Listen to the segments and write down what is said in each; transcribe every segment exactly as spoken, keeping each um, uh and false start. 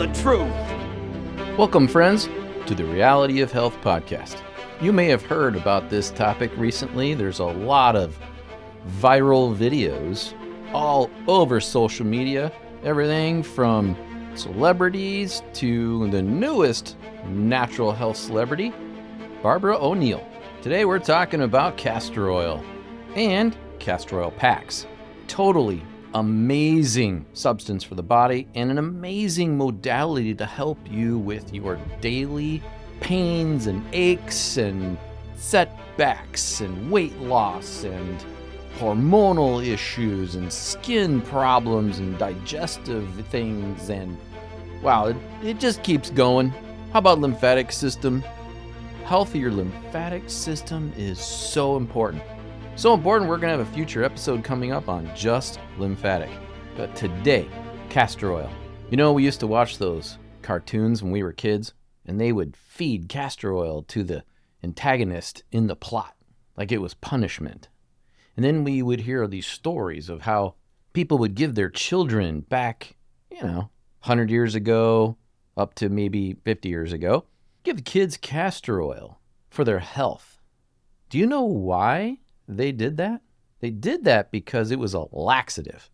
the truth. Welcome, friends, to the Reality of Health Podcast. You may have heard about this topic recently. There's a lot of viral videos all over social media, everything from celebrities to the newest natural health celebrity, Barbara O'Neill. Today we're talking about castor oil and castor oil packs. Totally amazing substance for the body and an amazing modality to help you with your daily pains and aches and setbacks and weight loss and hormonal issues and skin problems and digestive things, and wow, it, it just keeps going. How about lymphatic system? Healthier lymphatic system is so important. So important we're going to have a future episode coming up on just lymphatic. But today, castor oil. You know, we used to watch those cartoons when we were kids, and they would feed castor oil to the antagonist in the plot, like it was punishment. And then we would hear these stories of how people would give their children back, you know, one hundred years ago, up to maybe fifty years ago, give kids castor oil for their health. Do you know why they did that? They did that because it was a laxative.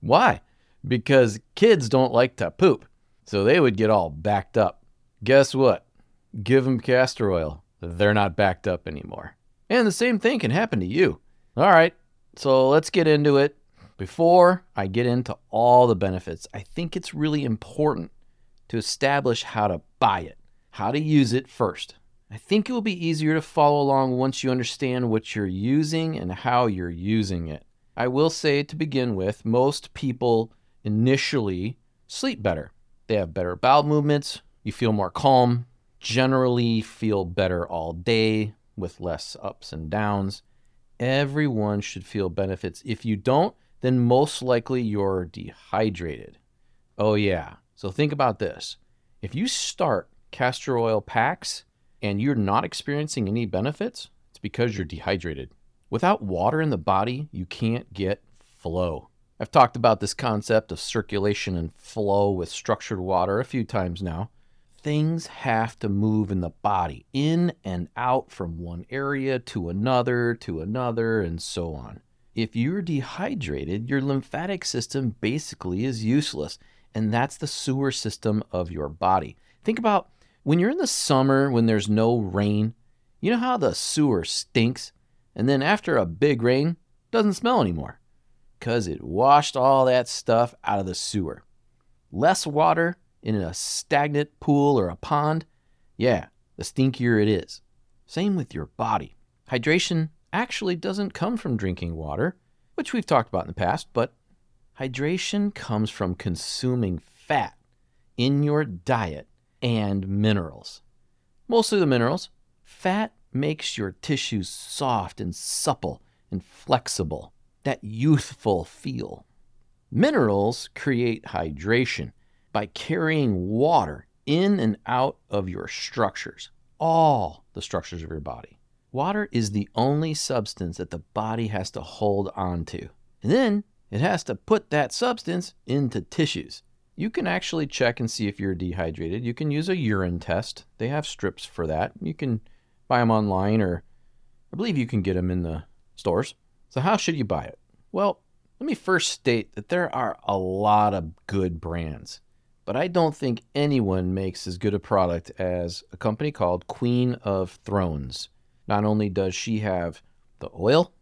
Why? Because kids don't like to poop, so they would get all backed up. Guess what? Give them castor oil. They're not backed up anymore. And the same thing can happen to you. All right, so let's get into it. Before I get into all the benefits, I think it's really important to establish how to buy it, how to use it first. I think it will be easier to follow along once you understand what you're using and how you're using it. I will say to begin with, most people initially sleep better. They have better bowel movements, you feel more calm, generally feel better all day, with less ups and downs. Everyone should feel benefits. If you don't, then most likely you're dehydrated. Oh yeah, so think about this. If you start castor oil packs and you're not experiencing any benefits, it's because you're dehydrated. Without water in the body, you can't get flow. I've talked about this concept of circulation and flow with structured water a few times now. Things have to move in the body, in and out from one area to another, to another, and so on. If you're dehydrated, your lymphatic system basically is useless, and that's the sewer system of your body. Think about when you're in the summer, when there's no rain, you know how the sewer stinks? And then after a big rain, it doesn't smell anymore because it washed all that stuff out of the sewer. Less water in a stagnant pool or a pond, yeah, the stinkier it is. Same with your body. Hydration actually doesn't come from drinking water, which we've talked about in the past, but hydration comes from consuming fat in your diet and minerals. Mostly the minerals. Fat makes your tissues soft and supple and flexible, that youthful feel. Minerals create hydration by carrying water in and out of your structures, all the structures of your body. Water is the only substance that the body has to hold on to. And then it has to put that substance into tissues. You can actually check and see if you're dehydrated. You can use a urine test. They have strips for that. You can buy them online, or I believe you can get them in the stores. So how should you buy it? Well, let me first state that there are a lot of good brands, but I don't think anyone makes as good a product as a company called Queen of Thrones. Not only does she have the oil,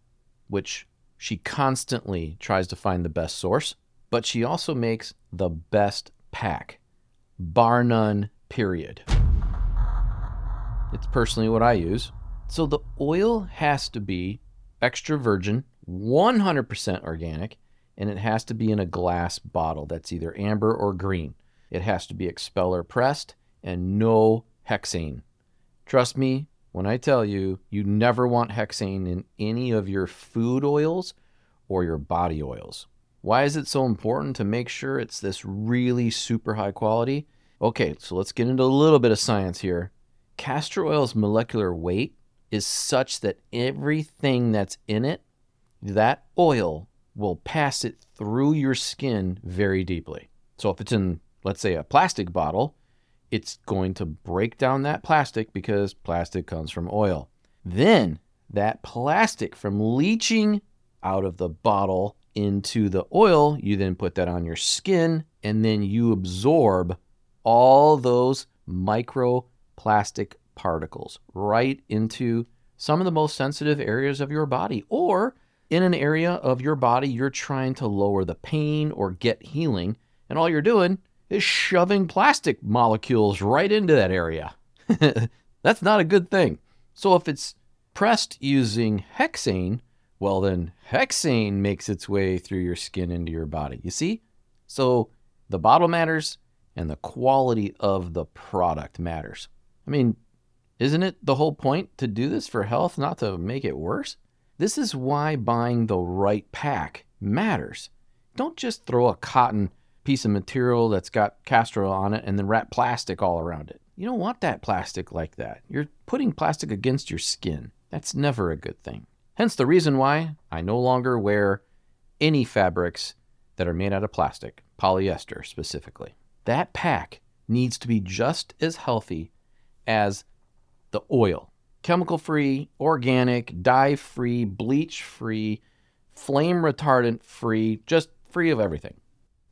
which she constantly tries to find the best source, but she also makes the best pack, bar none, period. It's personally what I use. So the oil has to be extra virgin, one hundred percent organic, and it has to be in a glass bottle that's either amber or green. It has to be expeller pressed and no hexane. Trust me when I tell you, you never want hexane in any of your food oils or your body oils. Why is it so important to make sure it's this really super high quality? Okay, so let's get into a little bit of science here. Castor oil's molecular weight is such that everything that's in it, that oil will pass it through your skin very deeply. So if it's in let's say, a plastic bottle, it's going to break down that plastic because plastic comes from oil. Then that plastic from leaching out of the bottle into the oil, you then put that on your skin, and then you absorb all those microplastic particles right into some of the most sensitive areas of your body, or in an area of your body you're trying to lower the pain or get healing, and all you're doing is shoving plastic molecules right into that area. That's not a good thing. So if it's pressed using hexane, well then hexane makes its way through your skin into your body. You see? So the bottle matters and the quality of the product matters. I mean, isn't it the whole point to do this for health, not to make it worse? This is why buying the right pack matters. Don't just throw a cotton piece of material that's got castor oil on it and then wrap plastic all around it. You don't want that plastic like that. You're putting plastic against your skin. That's never a good thing. Hence the reason why I no longer wear any fabrics that are made out of plastic, polyester specifically. That pack needs to be just as healthy as the oil. Chemical-free, organic, dye-free, bleach-free, flame retardant-free, just free of everything.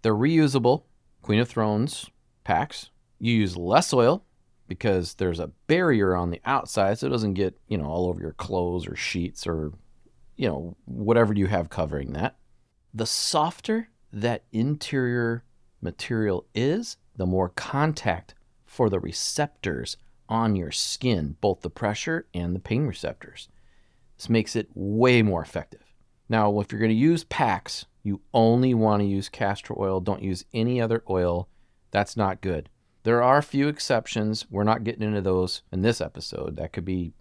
They're reusable Queen of Thrones packs. You use less oil because there's a barrier on the outside so it doesn't get, you know, all over your clothes or sheets or, you know, whatever you have covering that. The softer that interior material is, the more contact for the receptors on your skin, both the pressure and the pain receptors. This makes it way more effective. Now, if you're going to use packs, you only want to use castor oil. Don't use any other oil. That's not good. There are a few exceptions. We're not getting into those in this episode. That could be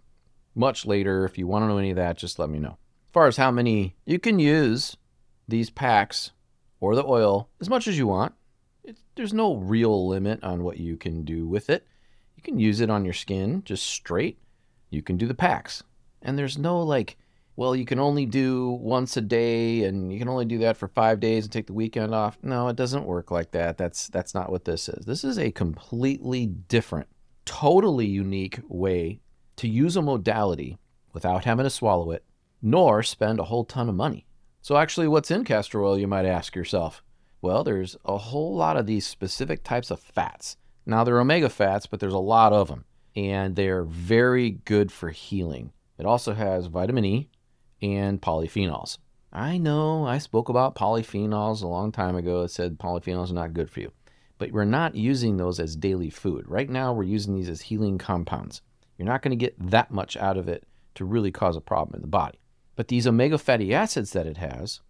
much later. If you want to know any of that, just let me know. As far as how many you can use these packs or the oil as much as you want, it, there's no real limit on what you can do with it. You can use it on your skin just straight. You can do the packs. And there's no like, well, you can only do once a day and you can only do that for five days and take the weekend off. No, it doesn't work like that. That's that's not what this is. This is a completely different, totally unique way to use a modality without having to swallow it, nor spend a whole ton of money. So actually, what's in castor oil, you might ask yourself? Well, there's a whole lot of these specific types of fats. Now, they're omega fats, but there's a lot of them, and they're very good for healing. It also has vitamin E and polyphenols. I know I spoke about polyphenols a long time ago. It said polyphenols are not good for you, but we're not using those as daily food. Right now, we're using these as healing compounds. You're not going to get that much out of it to really cause a problem in the body. But these omega fatty acids that it has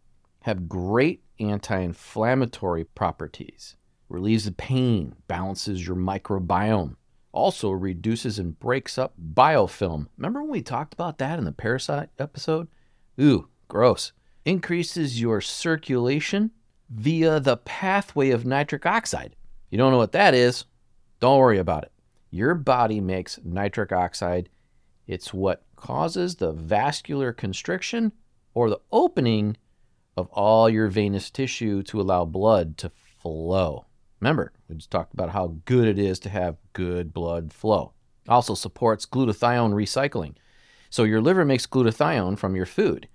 have great anti-inflammatory properties. Relieves the pain, balances your microbiome, also reduces and breaks up biofilm. Remember when we talked about that in the parasite episode? Ooh, gross. Increases your circulation via the pathway of nitric oxide. You don't know what that is? Don't worry about it. Your body makes nitric oxide. It's what causes the vascular constriction or the opening of all your venous tissue to allow blood to flow. Remember, we just talked about how good it is to have good blood flow. Also supports glutathione recycling. So your liver makes glutathione from your food.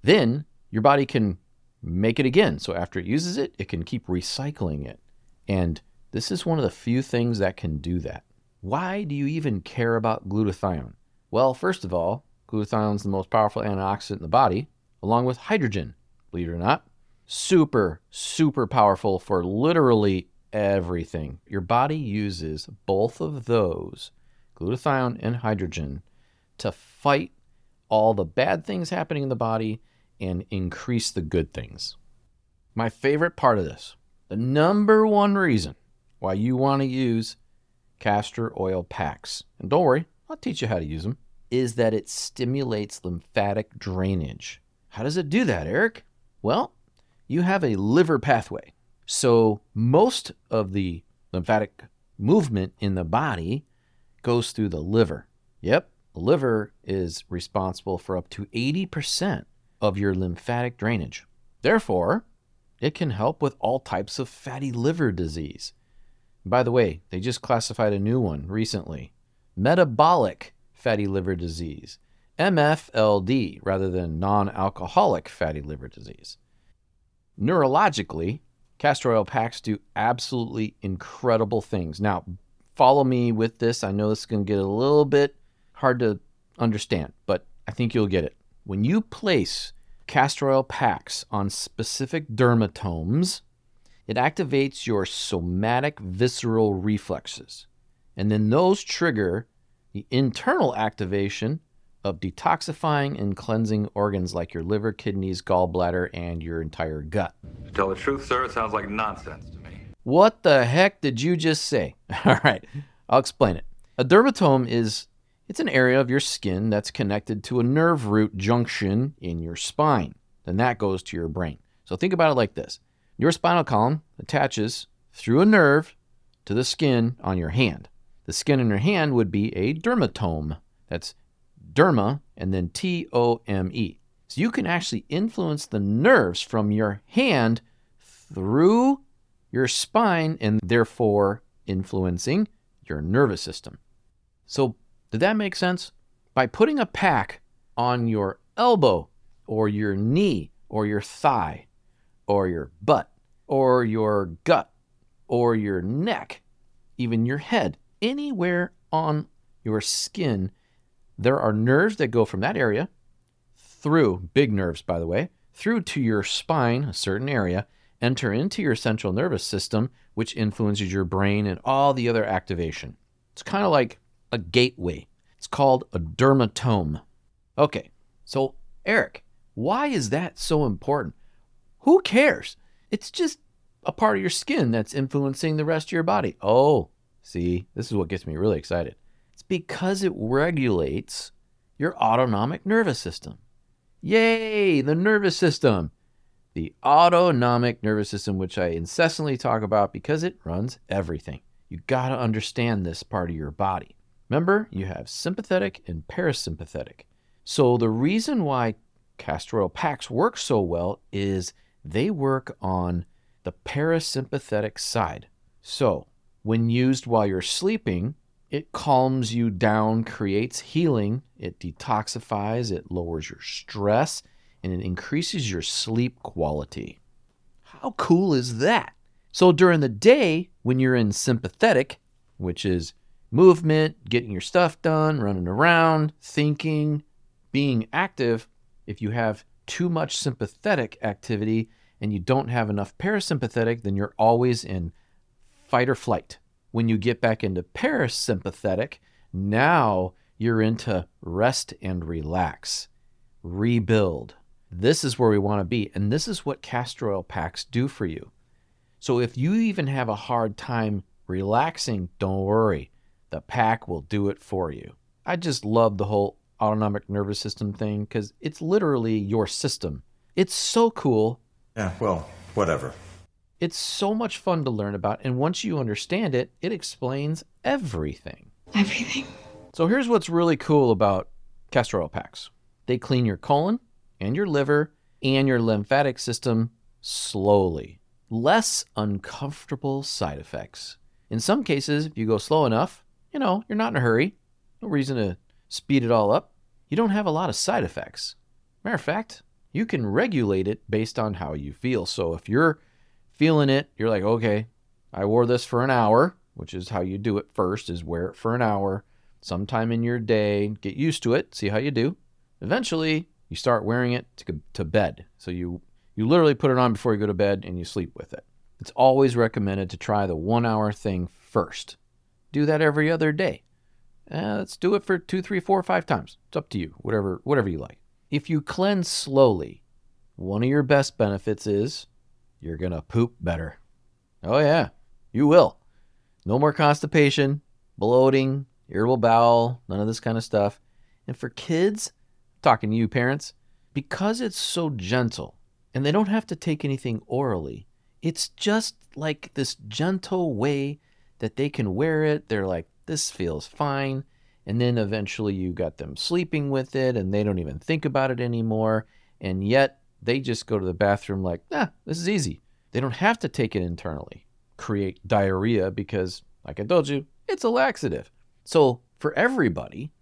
Then your body can make it again. So after it uses it, it can keep recycling it. And this is one of the few things that can do that. Why do you even care about glutathione? Well, first of all, glutathione is the most powerful antioxidant in the body, along with hydrogen, believe it or not. Super, super powerful for literally everything. Your body uses both of those, glutathione and hydrogen, to fight all the bad things happening in the body and increase the good things. My favorite part of this, the number one reason why you want to use castor oil packs, and don't worry, I'll teach you how to use them, is that it stimulates lymphatic drainage. How does it do that, Eric? Well, you have a liver pathway. So most of the lymphatic movement in the body goes through the liver. Yep, the liver is responsible for up to eighty percent of your lymphatic drainage. Therefore, it can help with all types of fatty liver disease. By the way, they just classified a new one recently. Metabolic fatty liver disease. M F L D, rather than non-alcoholic fatty liver disease. Neurologically, castor oil packs do absolutely incredible things. Now, follow me with this. I know this is going to get a little bit hard to understand, but I think you'll get it. When you place castor oil packs on specific dermatomes, it activates your somatic visceral reflexes. And then those trigger the internal activation of detoxifying and cleansing organs like your liver, kidneys, gallbladder, and your entire gut. To tell the truth, sir, it sounds like nonsense to me. What the heck did you just say? All right, I'll explain it. A dermatome is, it's an area of your skin that's connected to a nerve root junction in your spine. Then that goes to your brain. So think about it like this. Your spinal column attaches through a nerve to the skin on your hand. The skin in your hand would be a dermatome. That's derma and then T O M E. So you can actually influence the nerves from your hand through your spine and therefore influencing your nervous system. So did that make sense? By putting a pack on your elbow or your knee or your thigh, or your butt, or your gut, or your neck, even your head, anywhere on your skin, there are nerves that go from that area through, big nerves by the way, through to your spine, a certain area, enter into your central nervous system, which influences your brain and all the other activation. It's kind of like a gateway. It's called a dermatome. Okay, so Eric, why is that so important? Who cares? It's just a part of your skin that's influencing the rest of your body. Oh, see, this is what gets me really excited. It's because it regulates your autonomic nervous system. Yay, the nervous system. The autonomic nervous system, which I incessantly talk about because it runs everything. You got to understand this part of your body. Remember, you have sympathetic and parasympathetic. So the reason why castor oil packs work so well is they work on the parasympathetic side. So when used while you're sleeping, it calms you down, creates healing, it detoxifies, it lowers your stress, and it increases your sleep quality. How cool is that? So during the day, when you're in sympathetic, which is movement, getting your stuff done, running around, thinking, being active, if you have too much sympathetic activity and you don't have enough parasympathetic, then you're always in fight or flight. When you get back into parasympathetic, now you're into rest and relax, rebuild. This is where we want to be, and this is what castor oil packs do for you. So if you even have a hard time relaxing, don't worry. The pack will do it for you. I just love the whole autonomic nervous system thing because it's literally your system. It's so cool. Yeah, well, whatever. It's so much fun to learn about, and once you understand it, it explains everything. Everything. So here's what's really cool about castor oil packs. They clean your colon and your liver and your lymphatic system slowly. Less uncomfortable side effects. In some cases, if you go slow enough, you know, you're not in a hurry. No reason to speed it all up, you don't have a lot of side effects. Matter of fact, you can regulate it based on how you feel. So if you're feeling it, you're like, okay, I wore this for an hour, which is how you do it first, is wear it for an hour, sometime in your day, get used to it, see how you do. Eventually, you start wearing it to, to bed. So you, you literally put it on before you go to bed and you sleep with it. It's always recommended to try the one hour thing first. Do that every other day. Uh, let's do it for two, three, four, five times. It's up to you, whatever, whatever you like. If you cleanse slowly, one of your best benefits is you're going to poop better. Oh yeah, you will. No more constipation, bloating, irritable bowel, none of this kind of stuff. And for kids, talking to you parents, because it's so gentle and they don't have to take anything orally, it's just like this gentle way that they can wear it. They're like, this feels fine. And then eventually you got them sleeping with it and they don't even think about it anymore. And yet they just go to the bathroom like, nah, this is easy. They don't have to take it internally. create diarrhea because, like I told you, it's a laxative. So for everybody,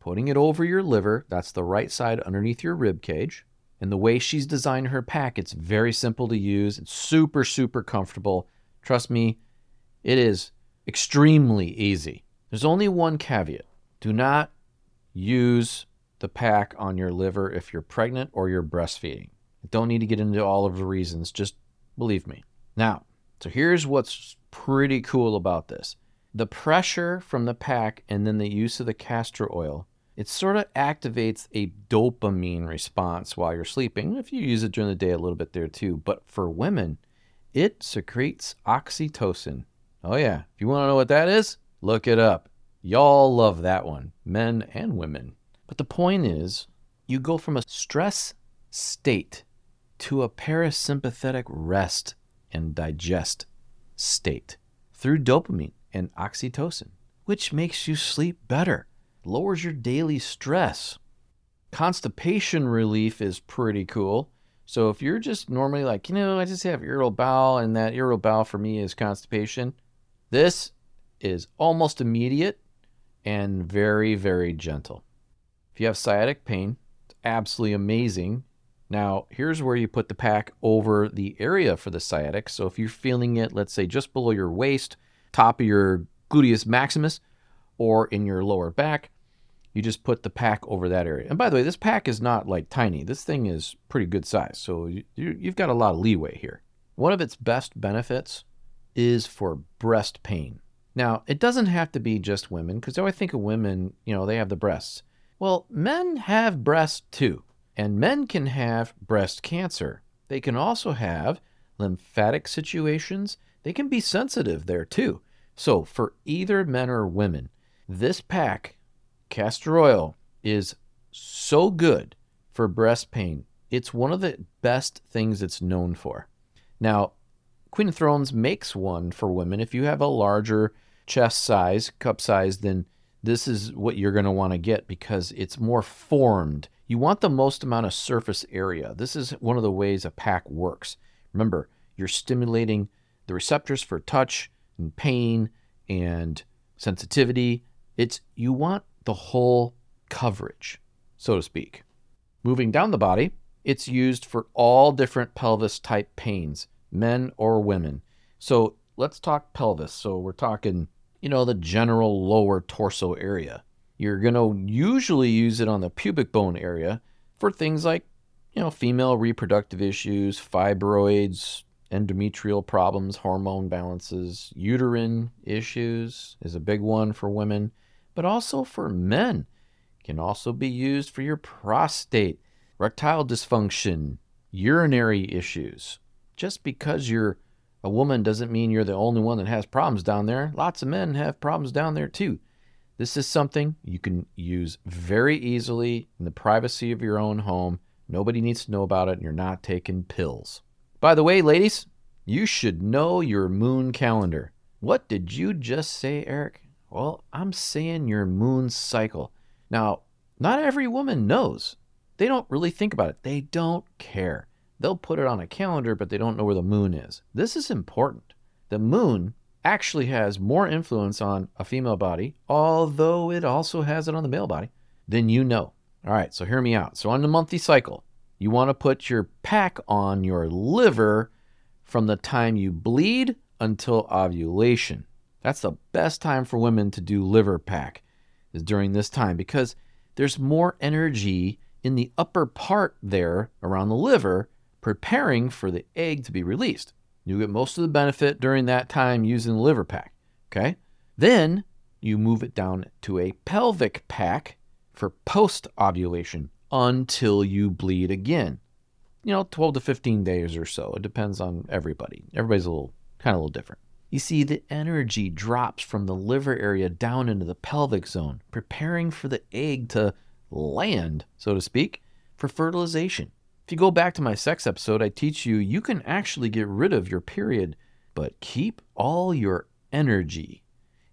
putting it over your liver, that's the right side underneath your rib cage. And the way she's designed her pack, it's very simple to use. It's super, super comfortable. Trust me, it is extremely easy. There's only one caveat. Do not use the pack on your liver if you're pregnant or you're breastfeeding. I don't need to get into all of the reasons. Just believe me. Now, so here's what's pretty cool about this. The pressure from the pack and then the use of the castor oil, it sort of activates a dopamine response while you're sleeping. If you use it during the day a little bit there too. But for women, it secretes oxytocin. Oh yeah. If you want to know what that is, look it up. Y'all love that one, men and women. But the point is, you go from a stress state to a parasympathetic rest and digest state through dopamine and oxytocin, which makes you sleep better, lowers your daily stress. Constipation relief is pretty cool. So if you're just normally like, you know, I just have irritable bowel and that irritable bowel for me is constipation, this is almost immediate and very, very gentle. If you have sciatic pain, it's absolutely amazing. Now, here's where you put the pack over the area for the sciatic. So if you're feeling it, let's say just below your waist, top of your gluteus maximus, or in your lower back, you just put the pack over that area. And by the way, this pack is not like tiny. This thing is pretty good size. So you, you've got a lot of leeway here. One of its best benefits is for breast pain. Now, it doesn't have to be just women, because I think of women, you know, they have the breasts. Well, men have breasts too. And men can have breast cancer. They can also have lymphatic situations. They can be sensitive there too. So for either men or women, this pack, castor oil, is so good for breast pain. It's one of the best things it's known for. Now, Queen of Thrones makes one for women. If you have a larger chest size, cup size, then this is what you're going to want to get because it's more formed. You want the most amount of surface area. This is one of the ways a pack works. Remember, you're stimulating the receptors for touch and pain and sensitivity. It's, you want the whole coverage, so to speak. Moving down the body, it's used for all different pelvis type pains, men or women. So let's talk pelvis. So we're talking, you know, the general lower torso area. You're going to usually use it on the pubic bone area for things like, you know, female reproductive issues, fibroids, endometrial problems, hormone balances, uterine issues is a big one for women, but also for men. It can also be used for your prostate, erectile dysfunction, urinary issues. Just because you're a woman doesn't mean you're the only one that has problems down there. Lots of men have problems down there too. This is something you can use very easily in the privacy of your own home. Nobody needs to know about it, and you're not taking pills. By the way, ladies, you should know your moon calendar. What did you just say, Eric? Well, I'm saying your moon cycle. Now, not every woman knows. They don't really think about it. They don't care. They'll put it on a calendar, but they don't know where the moon is. This is important. The moon actually has more influence on a female body, although it also has it on the male body, then you know. All right, so hear me out. So on the monthly cycle, you want to put your pack on your liver from the time you bleed until ovulation. That's the best time for women to do liver pack, is during this time, because there's more energy in the upper part there around the liver preparing for the egg to be released. You get most of the benefit during that time using the liver pack, okay? Then you move it down to a pelvic pack for post-ovulation until you bleed again. You know, twelve to fifteen days or so. It depends on everybody. Everybody's a little, kind of a little different. You see, the energy drops from the liver area down into the pelvic zone, preparing for the egg to land, so to speak, for fertilization. If you go back to my sex episode, I teach you, you can actually get rid of your period, but keep all your energy.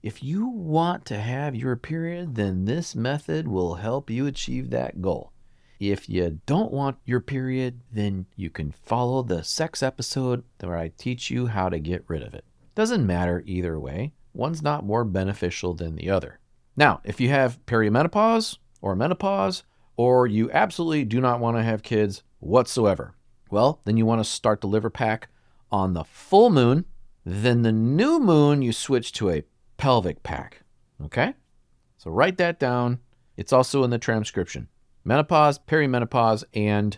If you want to have your period, then this method will help you achieve that goal. If you don't want your period, then you can follow the sex episode where I teach you how to get rid of it. Doesn't matter either way. One's not more beneficial than the other. Now, if you have perimenopause or menopause, or you absolutely do not want to have kids whatsoever, well, then you want to start the liver pack on the full moon. Then the new moon, you switch to a pelvic pack, okay? So write that down. It's also in the transcription. Menopause, perimenopause, and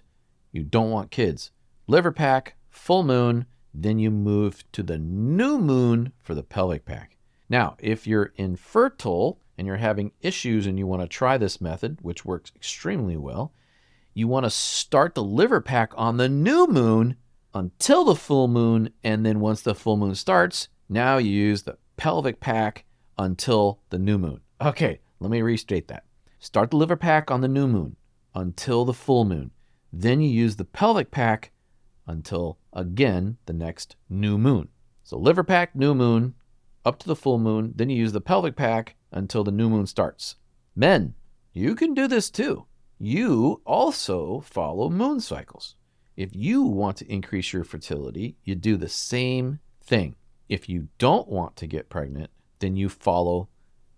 you don't want kids. Liver pack, full moon, then you move to the new moon for the pelvic pack. Now, if you're infertile and you're having issues and you want to try this method, which works extremely well, you want to start the liver pack on the new moon until the full moon, and then once the full moon starts, now you use the pelvic pack until the new moon. Okay, let me restate that. Start the liver pack on the new moon until the full moon. Then you use the pelvic pack until, again, the next new moon. So liver pack, new moon, up to the full moon. Then you use the pelvic pack until the new moon starts. Men, you can do this too. You also follow moon cycles. If you want to increase your fertility, you do the same thing. If you don't want to get pregnant, then you follow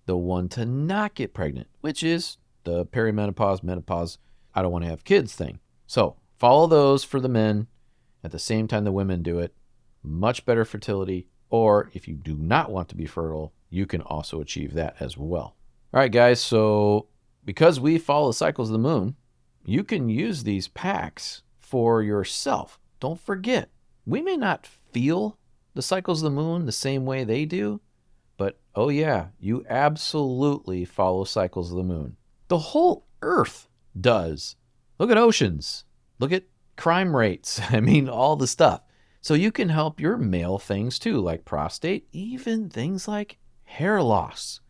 the one to not get pregnant, which is the perimenopause, menopause, I don't want to have kids thing. So follow those for the men at the same time the women do it. Much better fertility. Or if you do not want to be fertile, you can also achieve that as well. All right, guys. So because we follow the cycles of the moon, you can use these packs for yourself. Don't forget, we may not feel the cycles of the moon the same way they do, but oh yeah, you absolutely follow cycles of the moon. The whole earth does. Look at oceans. Look at crime rates. I mean, all the stuff. So you can help your male things too, like prostate, even things like hair loss.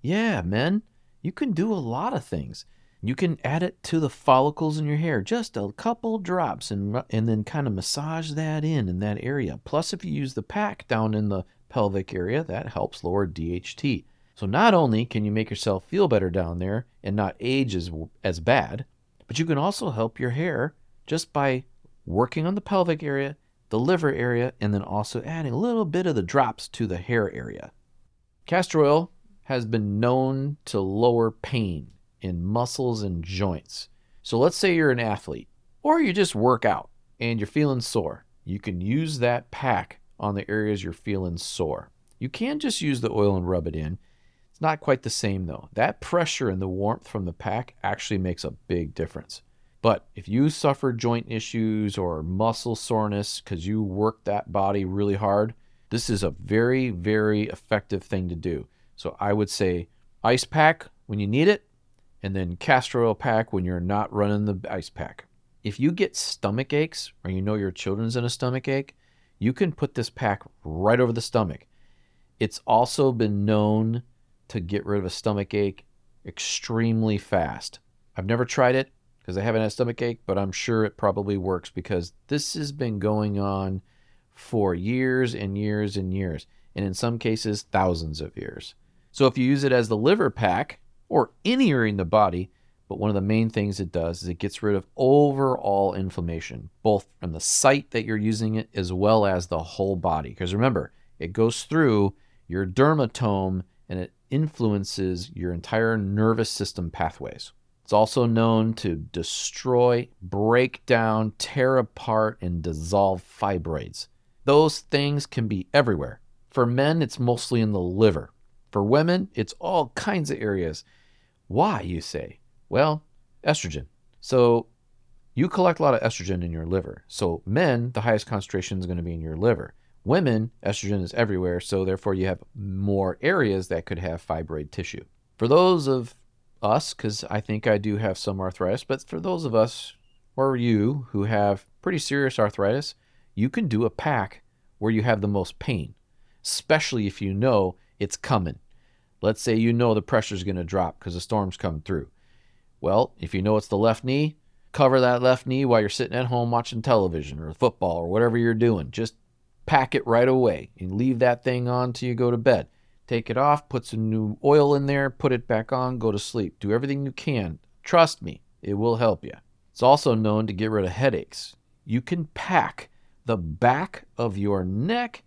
Yeah, men, you can do a lot of things. You can add it to the follicles in your hair, just a couple drops, and and then kind of massage that in, in that area. Plus, if you use the pack down in the pelvic area, that helps lower D H T. So not only can you make yourself feel better down there and not age as, as bad, but you can also help your hair just by working on the pelvic area, the liver area, and then also adding a little bit of the drops to the hair area. Castor oil has been known to lower pain in muscles and joints. So let's say you're an athlete or you just work out and you're feeling sore. You can use that pack on the areas you're feeling sore. You can just use the oil and rub it in. It's not quite the same though. That pressure and the warmth from the pack actually makes a big difference. But if you suffer joint issues or muscle soreness because you work that body really hard, this is a very, very effective thing to do. So I would say ice pack when you need it, and then castor oil pack when you're not running the ice pack. If you get stomach aches or you know your children's in a stomach ache, you can put this pack right over the stomach. It's also been known to get rid of a stomach ache extremely fast. I've never tried it because I haven't had a stomach ache, but I'm sure it probably works because this has been going on for years and years and years, and in some cases, thousands of years. So if you use it as the liver pack, or any area in the body, but one of the main things it does is it gets rid of overall inflammation, both from the site that you're using it as well as the whole body. Because remember, it goes through your dermatome and it influences your entire nervous system pathways. It's also known to destroy, break down, tear apart, and dissolve fibroids. Those things can be everywhere. For men, it's mostly in the liver. For women, it's all kinds of areas. Why, you say? Well, estrogen. So you collect a lot of estrogen in your liver. So men, the highest concentration is going to be in your liver. Women, estrogen is everywhere, so therefore you have more areas that could have fibroid tissue. For those of us, because I think I do have some arthritis, but for those of us or you who have pretty serious arthritis, you can do a pack where you have the most pain, especially if you know it's coming. Let's say you know the pressure's going to drop because the storm's coming through. Well, if you know it's the left knee, cover that left knee while you're sitting at home watching television or football or whatever you're doing. Just pack it right away and leave that thing on till you go to bed. Take it off, put some new oil in there, put it back on, go to sleep. Do everything you can. Trust me, it will help you. It's also known to get rid of headaches. You can pack the back of your neck,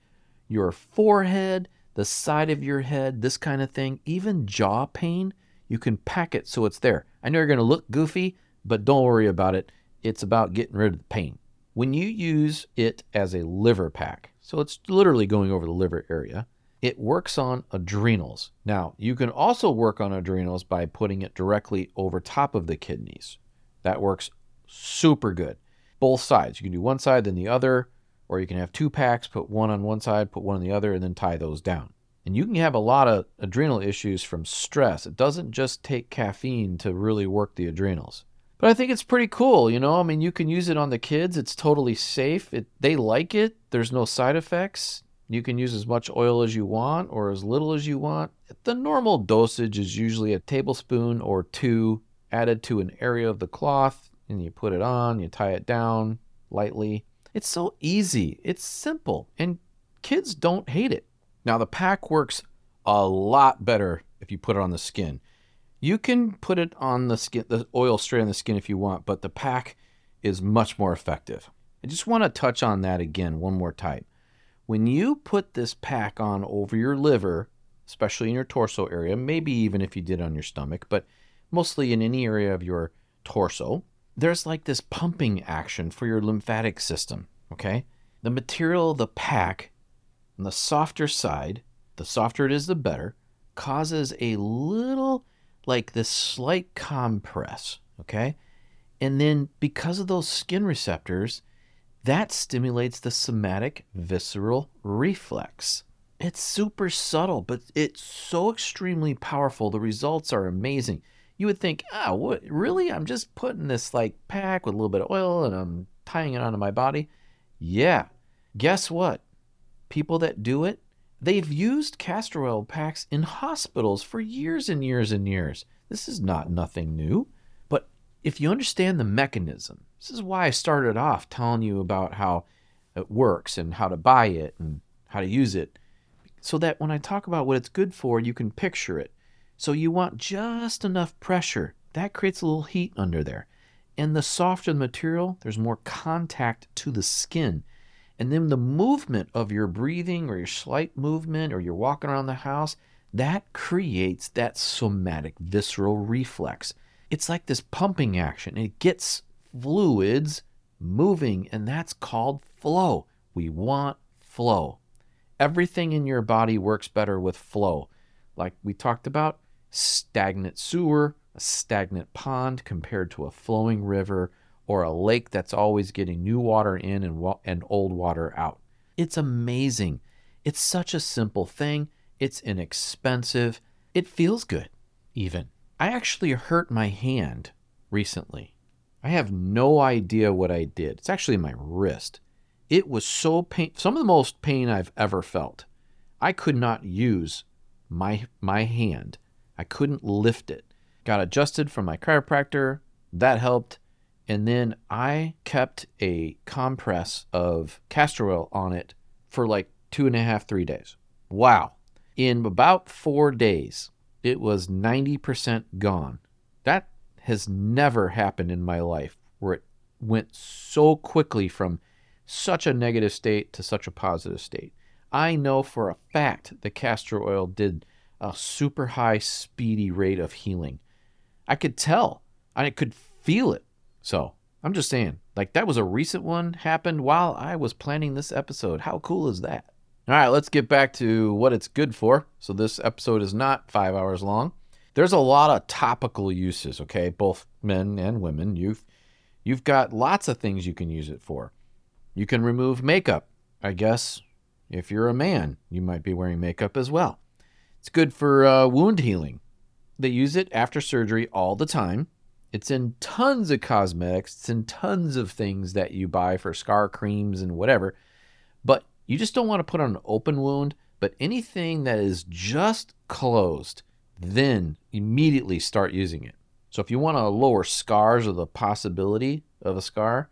your forehead, the side of your head, this kind of thing, even jaw pain, you can pack it so it's there. I know you're going to look goofy, but don't worry about it. It's about getting rid of the pain. When you use it as a liver pack, so it's literally going over the liver area, it works on adrenals. Now, you can also work on adrenals by putting it directly over top of the kidneys. That works super good. Both sides. You can do one side, then the other, or you can have two packs, put one on one side, put one on the other, and then tie those down. And you can have a lot of adrenal issues from stress. It doesn't just take caffeine to really work the adrenals. But I think it's pretty cool, you know? I mean, you can use it on the kids. It's totally safe. It, they like it. There's no side effects. You can use as much oil as you want or as little as you want. The normal dosage is usually a tablespoon or two added to an area of the cloth, and you put it on, you tie it down lightly. It's so easy. It's simple, and kids don't hate it. Now, the pack works a lot better if you put it on the skin. You can put it on the skin, the oil straight on the skin if you want, but the pack is much more effective. I just want to touch on that again one more time. When you put this pack on over your liver, especially in your torso area, maybe even if you did on your stomach, but mostly in any area of your torso, there's like this pumping action for your lymphatic system, okay? The material of the pack, on the softer side, the softer it is, the better, causes a little, like this slight compress, okay? And then because of those skin receptors, that stimulates the somatic visceral reflex. It's super subtle, but it's so extremely powerful. The results are amazing. You would think, ah, oh, what, really? I'm just putting this like pack with a little bit of oil and I'm tying it onto my body. Yeah. Guess what? People that do it, they've used castor oil packs in hospitals for years and years and years. This is not nothing new. But if you understand the mechanism, this is why I started off telling you about how it works and how to buy it and how to use it, so that when I talk about what it's good for, you can picture it. So you want just enough pressure. That creates a little heat under there. And the softer the material, there's more contact to the skin. And then the movement of your breathing or your slight movement or your walking around the house, that creates that somatic visceral reflex. It's like this pumping action. It gets fluids moving, and that's called flow. We want flow. Everything in your body works better with flow. Like we talked about, stagnant sewer, a stagnant pond compared to a flowing river, or a lake that's always getting new water in and, wa- and old water out. It's amazing. It's such a simple thing. It's inexpensive. It feels good, even. I actually hurt my hand recently. I have no idea what I did. It's actually my wrist. It was so pain, some of the most pain I've ever felt. I could not use my my hand. I couldn't lift it. Got adjusted from my chiropractor. That helped. And then I kept a compress of castor oil on it for like two and a half, three days. Wow. In about four days, it was ninety percent gone. That has never happened in my life, where it went so quickly from such a negative state to such a positive state. I know for a fact that castor oil did a super high, speedy rate of healing. I could tell. I could feel it. So I'm just saying, like, that was a recent one, happened while I was planning this episode. How cool is that? All right, let's get back to what it's good for. So this episode is not five hours long. There's a lot of topical uses, okay? Both men and women. You've, you've got lots of things you can use it for. You can remove makeup. I guess if you're a man, you might be wearing makeup as well. It's good for uh, wound healing. They use it after surgery all the time. It's in tons of cosmetics. It's in tons of things that you buy for scar creams and whatever. But you just don't want to put on an open wound. But anything that is just closed, then immediately start using it. So if you want to lower scars or the possibility of a scar,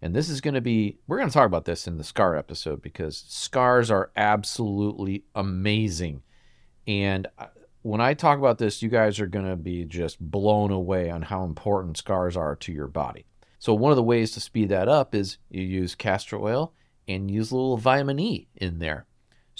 and this is going to be, we're going to talk about this in the scar episode, because scars are absolutely amazing. And I, when I talk about this, you guys are going to be just blown away on how important scars are to your body. So one of the ways to speed that up is you use castor oil and use a little vitamin E in there.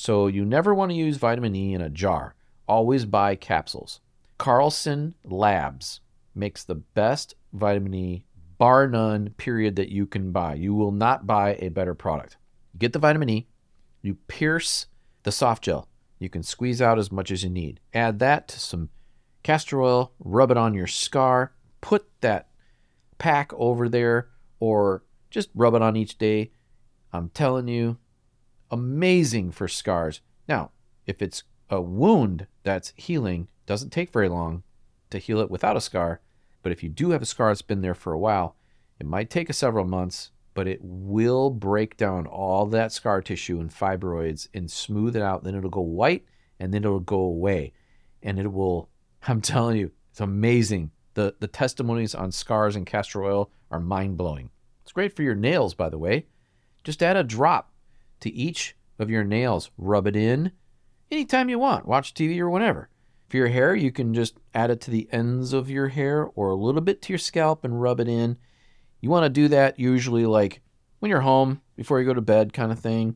So you never want to use vitamin E in a jar. Always buy capsules. Carlson Labs makes the best vitamin E, bar none, period, that you can buy. You will not buy a better product. You get the vitamin E, you pierce the soft gel. You can squeeze out as much as you need. Add that to some castor oil, rub it on your scar, put that pack over there, or just rub it on each day. I'm telling you, amazing for scars. Now, if it's a wound that's healing, doesn't take very long to heal it without a scar. But if you do have a scar that's been there for a while, it might take several months, but it will break down all that scar tissue and fibroids and smooth it out. Then it'll go white and then it'll go away. And it will, I'm telling you, it's amazing. The, the testimonies on scars and castor oil are mind-blowing. It's great for your nails, by the way. Just add a drop to each of your nails. Rub it in anytime you want. Watch T V or whatever. For your hair, you can just add it to the ends of your hair or a little bit to your scalp and rub it in. You want to do that usually like when you're home, before you go to bed kind of thing.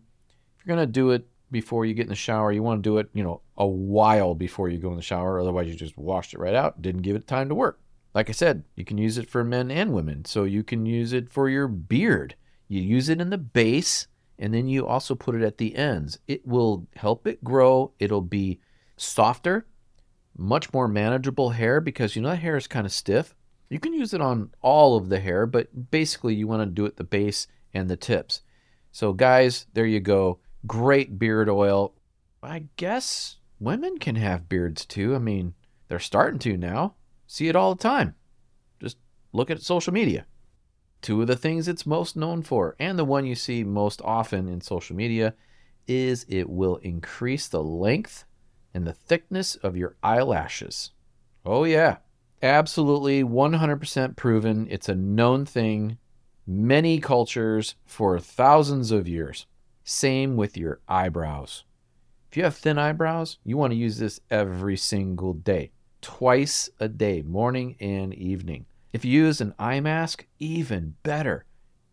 If you're going to do it before you get in the shower, you want to do it, you know, a while before you go in the shower. Otherwise, you just washed it right out, didn't give it time to work. Like I said, you can use it for men and women. So you can use it for your beard. You use it in the base, and then you also put it at the ends. It will help it grow. It'll be softer, much more manageable hair, because you know that hair is kind of stiff. You can use it on all of the hair, but basically you want to do it the base and the tips. So guys, there you go. Great beard oil. I guess women can have beards too. I mean, they're starting to now. See it all the time. Just look at social media. Two of the things it's most known for, and the one you see most often in social media, is it will increase the length and the thickness of your eyelashes. Oh yeah, absolutely one hundred percent proven. It's a known thing, many cultures for thousands of years. Same with your eyebrows. If you have thin eyebrows, you want to use this every single day. Twice a day, morning and evening. If you use an eye mask, even better.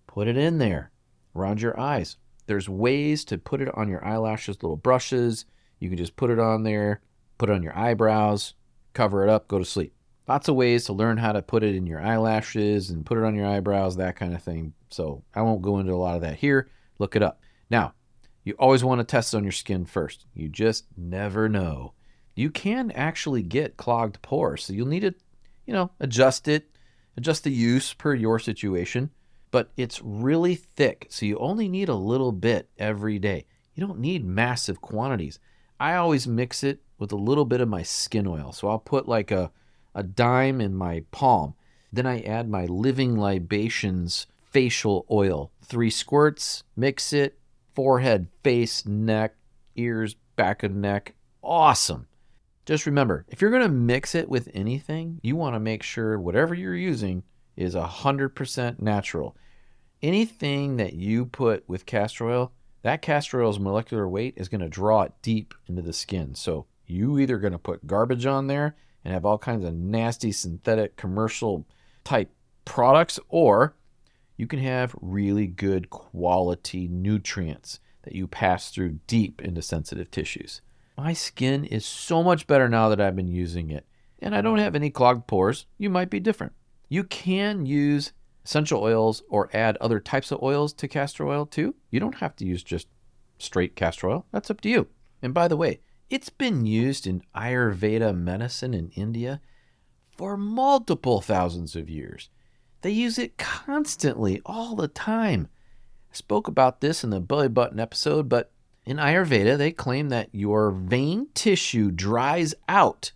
Put it in there, around your eyes. There's ways to put it on your eyelashes, little brushes. You can just put it on there, put it on your eyebrows, cover it up, go to sleep. Lots of ways to learn how to put it in your eyelashes and put it on your eyebrows, that kind of thing. So I won't go into a lot of that here. Look it up. Now, you always want to test it on your skin first. You just never know. You can actually get clogged pores, so you'll need to, you know, adjust it, adjust the use per your situation. But it's really thick, so you only need a little bit every day. You don't need massive quantities. I always mix it with a little bit of my skin oil. So I'll put like a, a dime in my palm. Then I add my Living Libations facial oil. Three squirts, mix it, forehead, face, neck, ears, back of neck. Awesome. Just remember, if you're going to mix it with anything, you want to make sure whatever you're using is one hundred percent natural. Anything that you put with castor oil, that castor oil's molecular weight is going to draw it deep into the skin. So you either going to put garbage on there and have all kinds of nasty synthetic commercial type products, or you can have really good quality nutrients that you pass through deep into sensitive tissues. My skin is so much better now that I've been using it, and I don't have any clogged pores. You might be different. You can use essential oils or add other types of oils to castor oil too. You don't have to use just straight castor oil. That's up to you. And by the way, it's been used in Ayurveda medicine in India for multiple thousands of years. They use it constantly, all the time. I spoke about this in the belly button episode, but in Ayurveda, they claim that your vein tissue dries out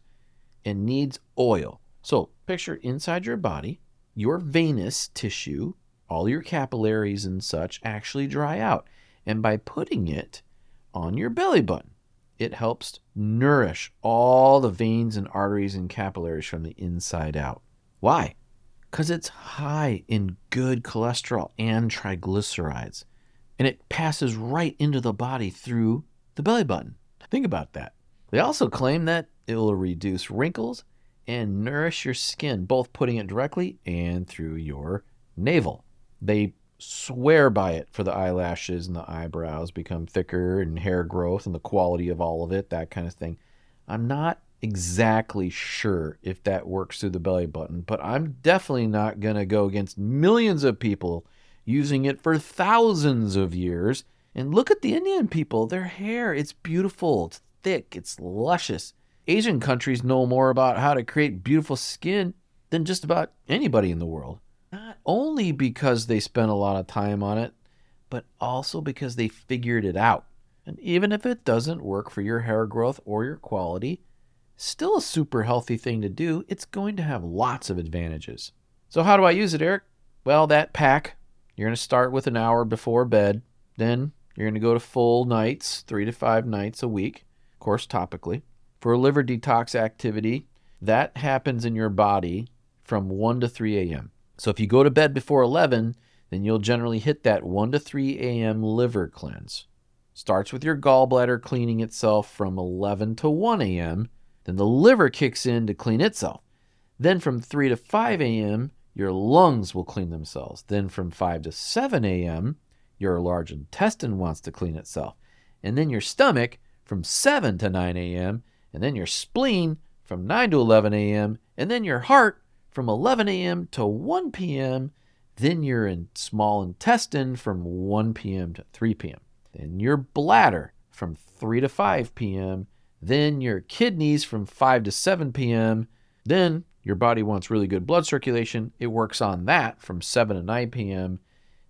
and needs oil. So picture inside your body, your venous tissue, all your capillaries and such actually dry out. And by putting it on your belly button, it helps nourish all the veins and arteries and capillaries from the inside out. Why? Because it's high in good cholesterol and triglycerides. And it passes right into the body through the belly button. Think about that. They also claim that it will reduce wrinkles and nourish your skin, both putting it directly and through your navel. They swear by it for the eyelashes and the eyebrows become thicker and hair growth and the quality of all of it, that kind of thing. I'm not exactly sure if that works through the belly button, but I'm definitely not going to go against millions of people using it for thousands of years. And look at the Indian people, their hair, it's beautiful, it's thick, it's luscious. Asian countries know more about how to create beautiful skin than just about anybody in the world. Not only because they spend a lot of time on it, but also because they figured it out. And even if it doesn't work for your hair growth or your quality, still a super healthy thing to do. It's going to have lots of advantages. So how do I use it, Eric? Well, that pack, you're going to start with an hour before bed. Then you're going to go to full nights, three to five nights a week, of course, topically. For a liver detox activity, that happens in your body from one to three a.m. So if you go to bed before eleven, then you'll generally hit that one to three a.m. liver cleanse. Starts with your gallbladder cleaning itself from eleven to one a.m. Then the liver kicks in to clean itself. Then from three to five a.m., your lungs will clean themselves. Then from five to seven a.m., your large intestine wants to clean itself. And then your stomach from seven to nine a.m., and then your spleen from nine to eleven a.m., and then your heart from eleven a.m. to one p.m., then your in small intestine from one p.m. to three p.m., then your bladder from three to five p.m., then your kidneys from five to seven p.m., then your body wants really good blood circulation. It works on that from seven to nine p.m.,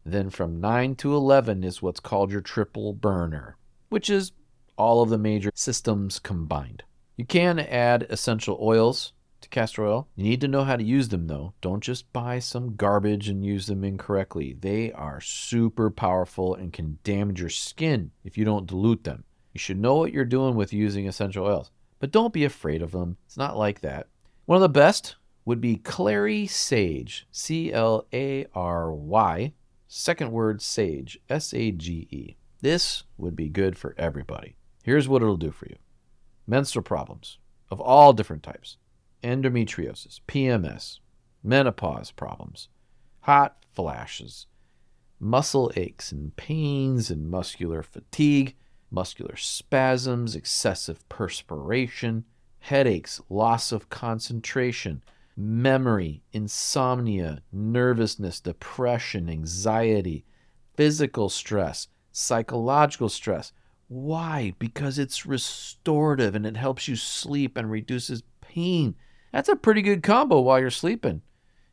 then from nine to eleven is what's called your triple burner, which is all of the major systems combined. You can add essential oils to castor oil. You need to know how to use them, though. Don't just buy some garbage and use them incorrectly. They are super powerful and can damage your skin if you don't dilute them. You should know what you're doing with using essential oils, but don't be afraid of them. It's not like that. One of the best would be Clary Sage, C L A R Y, second word sage, S A G E. This would be good for everybody. Here's what it'll do for you. Menstrual problems of all different types, endometriosis, P M S, menopause problems, hot flashes, muscle aches and pains and muscular fatigue, muscular spasms, excessive perspiration, headaches, loss of concentration, memory, insomnia, nervousness, depression, anxiety, physical stress, psychological stress. Why? Because it's restorative and it helps you sleep and reduces pain. That's a pretty good combo while you're sleeping.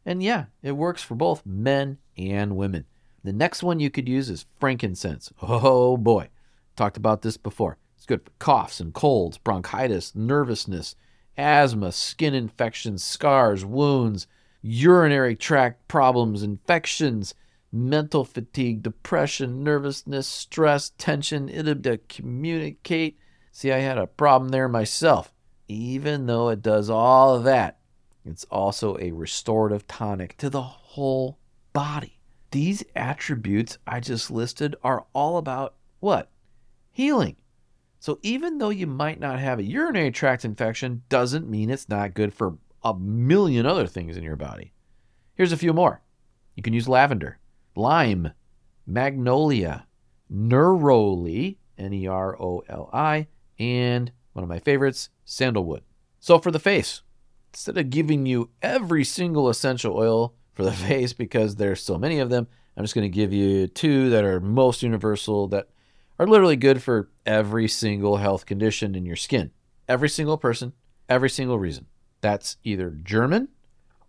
And yeah, it works for both men and women. The next one you could use is frankincense. Oh boy. Talked about this before. It's good for coughs and colds, bronchitis, nervousness, asthma, skin infections, scars, wounds, urinary tract problems, infections, mental fatigue, depression, nervousness, stress, tension, it to communicate. See, I had a problem there myself. Even though it does all of that, it's also a restorative tonic to the whole body. These attributes I just listed are all about what? Healing. So even though you might not have a urinary tract infection, doesn't mean it's not good for a million other things in your body. Here's a few more. You can use lavender, lime, magnolia, neroli, N E R O L I, and one of my favorites, sandalwood. So for the face, instead of giving you every single essential oil for the face because there's so many of them, I'm just going to give you two that are most universal that are literally good for every single health condition in your skin. Every single person, every single reason. That's either German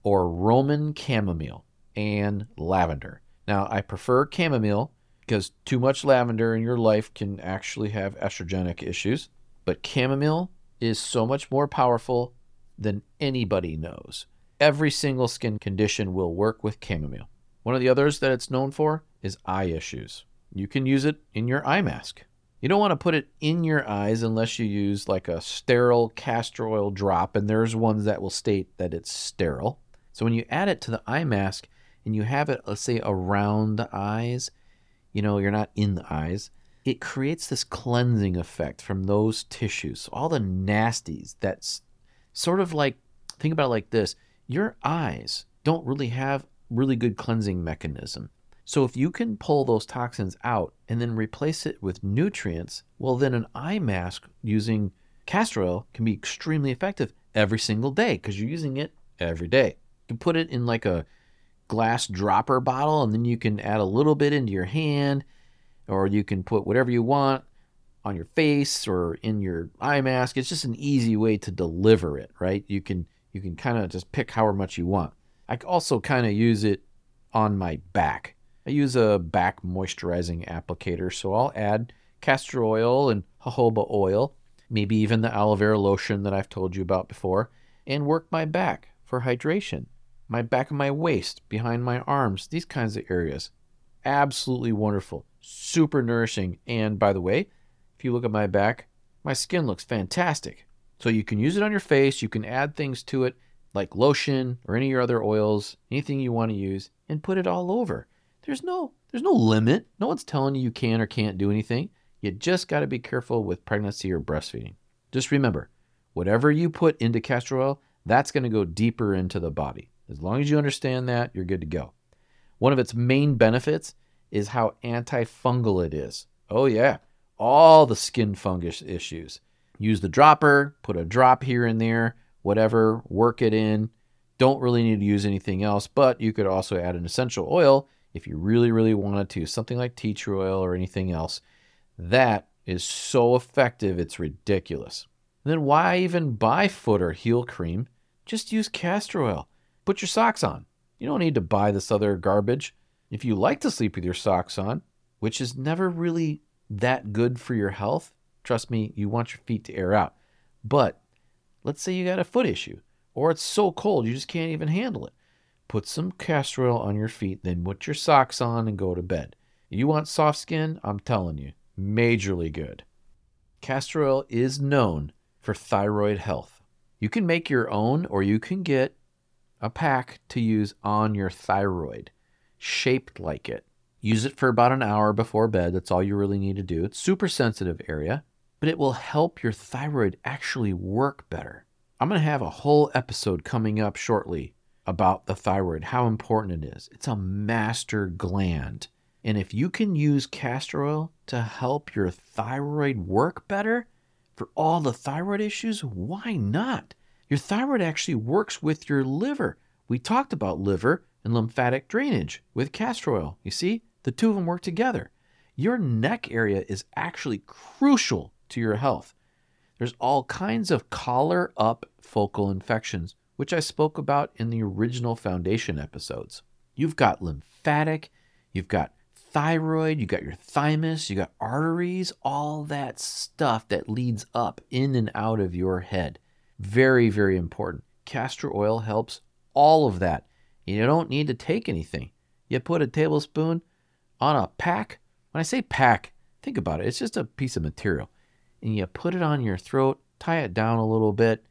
or Roman chamomile and lavender. Now, I prefer chamomile because too much lavender in your life can actually have estrogenic issues, but chamomile is so much more powerful than anybody knows. Every single skin condition will work with chamomile. One of the others that it's known for is eye issues. You can use it in your eye mask. You don't want to put it in your eyes unless you use like a sterile castor oil drop, and there's ones that will state that it's sterile. So when you add it to the eye mask and you have it, let's say, around the eyes, you know, you're not in the eyes, it creates this cleansing effect from those tissues. So all the nasties, that's sort of like, think about it like this, your eyes don't really have really good cleansing mechanism. So if you can pull those toxins out and then replace it with nutrients, well, then an eye mask using castor oil can be extremely effective every single day because you're using it every day. You can put it in like a glass dropper bottle, and then you can add a little bit into your hand, or you can put whatever you want on your face or in your eye mask. It's just an easy way to deliver it, right? You can you can kind of just pick however much you want. I also kind of use it on my back. I use a back moisturizing applicator, so I'll add castor oil and jojoba oil, maybe even the aloe vera lotion that I've told you about before, and work my back for hydration. My back of my waist, behind my arms, these kinds of areas. Absolutely wonderful, super nourishing. And by the way, if you look at my back, my skin looks fantastic. So you can use it on your face. You can add things to it like lotion or any of your other oils, anything you want to use, and put it all over. There's no, there's no limit. No one's telling you you can or can't do anything. You just got to be careful with pregnancy or breastfeeding. Just remember, whatever you put into castor oil, that's going to go deeper into the body. As long as you understand that, you're good to go. One of its main benefits is how antifungal it is. Oh yeah, all the skin fungus issues. Use the dropper, put a drop here and there, whatever, work it in. Don't really need to use anything else, but you could also add an essential oil if you really, really wanted to, something like tea tree oil or anything else. That is so effective, it's ridiculous. And then why even buy foot or heel cream? Just use castor oil. Put your socks on. You don't need to buy this other garbage. If you like to sleep with your socks on, which is never really that good for your health, trust me, you want your feet to air out. But let's say you got a foot issue, or it's so cold you just can't even handle it. Put some castor oil on your feet, then put your socks on and go to bed. You want soft skin? I'm telling you, majorly good. Castor oil is known for thyroid health. You can make your own, or you can get a pack to use on your thyroid, shaped like it. Use it for about an hour before bed. That's all you really need to do. It's super sensitive area, but it will help your thyroid actually work better. I'm going to have a whole episode coming up shortly about the thyroid, how important it is. It's a master gland. And if you can use castor oil to help your thyroid work better for all the thyroid issues, why not? Your thyroid actually works with your liver. We talked about liver and lymphatic drainage with castor oil. You see, the two of them work together. Your neck area is actually crucial to your health. There's all kinds of collar up focal infections, which I spoke about in the original foundation episodes. You've got lymphatic, you've got thyroid, you've got your thymus, you've got arteries, all that stuff that leads up in and out of your head. Very, very important. Castor oil helps all of that. You don't need to take anything. You put a tablespoon on a pack. When I say pack, think about it. It's just a piece of material. And you put it on your throat, tie it down a little bit,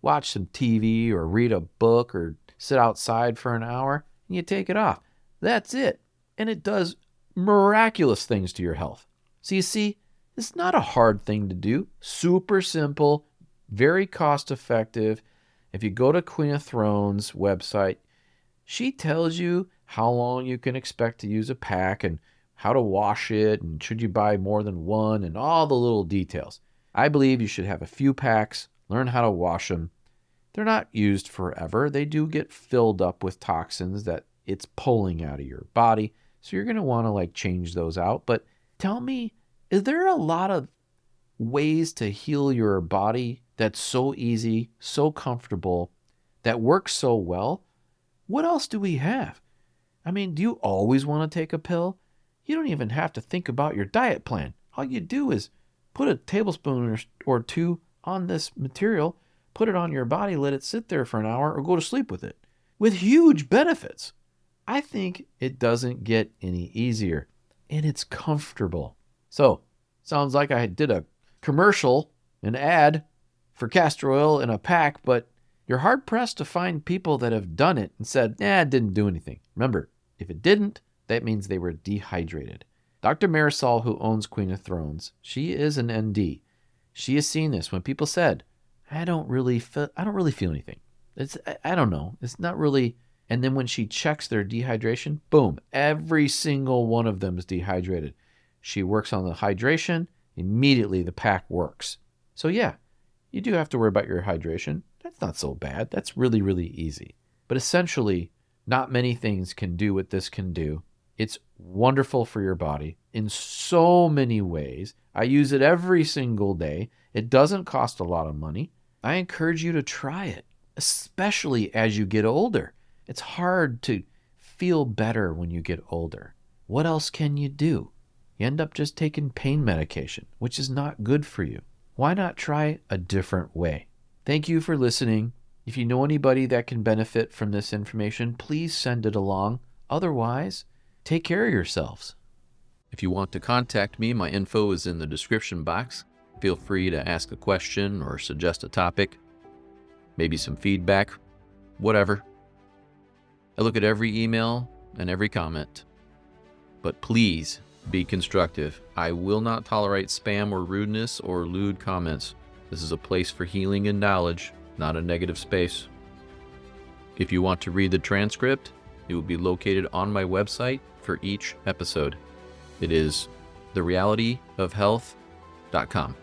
watch some T V or read a book or sit outside for an hour, and you take it off. That's it. And it does miraculous things to your health. So you see, it's not a hard thing to do. Super simple. Very cost effective. If you go to Queen of Thrones website, she tells you how long you can expect to use a pack and how to wash it and should you buy more than one and all the little details. I believe you should have a few packs, learn how to wash them. They're not used forever. They do get filled up with toxins that it's pulling out of your body. So you're going to want to like change those out. But tell me, is there a lot of ways to heal your body that's so easy, so comfortable, that works so well? What else do we have? I mean, do you always want to take a pill? You don't even have to think about your diet plan. All you do is put a tablespoon or two on this material, put it on your body, let it sit there for an hour, or go to sleep with it, with huge benefits. I think it doesn't get any easier, and it's comfortable. So, sounds like I did a commercial, an ad, for castor oil in a pack, but you're hard-pressed to find people that have done it and said, nah, it didn't do anything. Remember, if it didn't, that means they were dehydrated. Doctor Marisol, who owns Queen of Thrones, she is an N D. She has seen this when people said, I don't really feel, I don't really feel anything. It's, I, I don't know. It's not really And then when she checks their dehydration, boom, every single one of them is dehydrated. She works on the hydration. Immediately the pack works. So yeah, you do have to worry about your hydration. That's not so bad. That's really, really easy. But essentially, not many things can do what this can do. It's wonderful for your body in so many ways. I use it every single day. It doesn't cost a lot of money. I encourage you to try it, especially as you get older. It's hard to feel better when you get older. What else can you do? You end up just taking pain medication, which is not good for you. Why not try a different way? Thank you for listening. If you know anybody that can benefit from this information, please send it along. Otherwise, take care of yourselves. If you want to contact me, my info is in the description box. Feel free to ask a question or suggest a topic, maybe some feedback, whatever. I look at every email and every comment, but please be constructive. I will not tolerate spam or rudeness or lewd comments. This is a place for healing and knowledge, not a negative space. If you want to read the transcript, it will be located on my website for each episode. It is the reality of health dot com.